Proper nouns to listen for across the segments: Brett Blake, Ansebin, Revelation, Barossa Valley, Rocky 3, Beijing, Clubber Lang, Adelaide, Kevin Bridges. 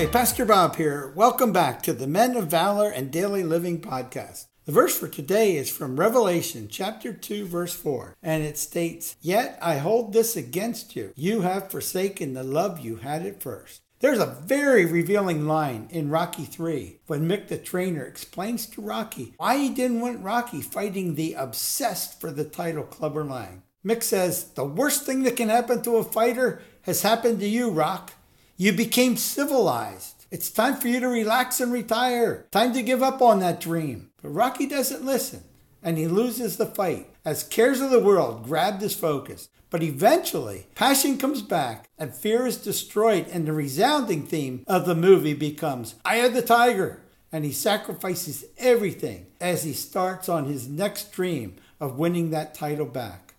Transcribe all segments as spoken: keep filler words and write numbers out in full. Hi, Pastor Bob here. Welcome back to the Men of Valor and Daily Living podcast. The verse for today is from Revelation chapter two, verse four, and it states, "Yet I hold this against you. You have forsaken the love you had at first." There's a very revealing line in Rocky three when Mick the Trainer explains to Rocky why he didn't want Rocky fighting the obsessed for the title Clubber Lang. Mick says, "The worst thing that can happen to a fighter has happened to you, Rock. You became civilized. It's time for you to relax and retire. Time to give up on that dream." But Rocky doesn't listen, and he loses the fight as cares of the world grabbed his focus. But eventually, passion comes back and fear is destroyed, and the resounding theme of the movie becomes Eye of the Tiger, and he sacrifices everything as he starts on his next dream of winning that title back.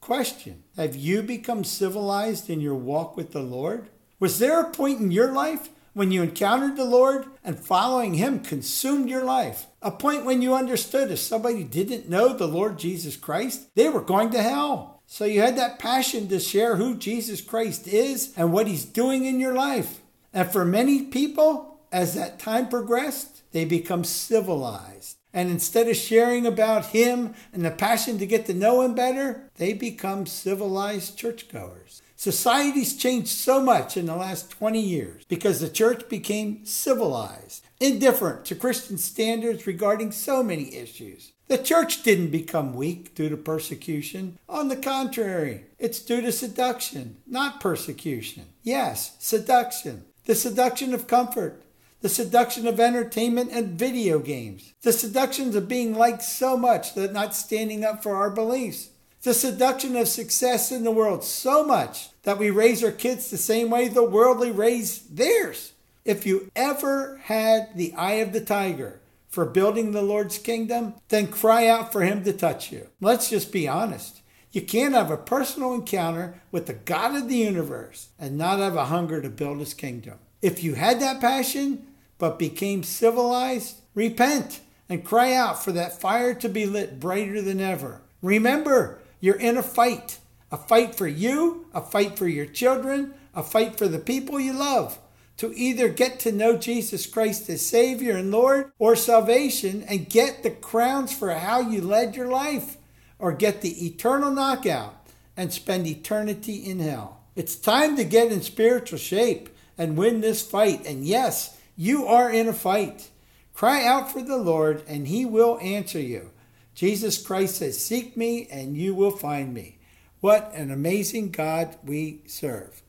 Question: have you become civilized in your walk with the Lord? Was there a point in your life when you encountered the Lord and following Him consumed your life? A point when you understood if somebody didn't know the Lord Jesus Christ, they were going to hell. So you had that passion to share who Jesus Christ is and what He's doing in your life. And for many people, as that time progressed, they become civilized. And instead of sharing about Him and the passion to get to know Him better, they become civilized churchgoers. Society's changed so much in the last twenty years because the church became civilized, indifferent to Christian standards regarding so many issues. The church didn't become weak due to persecution. On the contrary, it's due to seduction, not persecution. Yes, seduction. The seduction of comfort. The seduction of entertainment and video games. The seductions of being liked so much that not standing up for our beliefs. The seduction of success in the world so much that we raise our kids the same way the worldly raised theirs. If you ever had the eye of the tiger for building the Lord's kingdom, then cry out for Him to touch you. Let's just be honest. You can't have a personal encounter with the God of the universe and not have a hunger to build His kingdom. If you had that passion, but became civilized, repent and cry out for that fire to be lit brighter than ever. Remember, you're in a fight. A fight for you, a fight for your children, a fight for the people you love, to either get to know Jesus Christ as Savior and Lord, or salvation and get the crowns for how you led your life, or get the eternal knockout and spend eternity in hell. It's time to get in spiritual shape and win this fight. And yes, you are in a fight. Cry out for the Lord and He will answer you. Jesus Christ says, "Seek me and you will find me." What an amazing God we serve.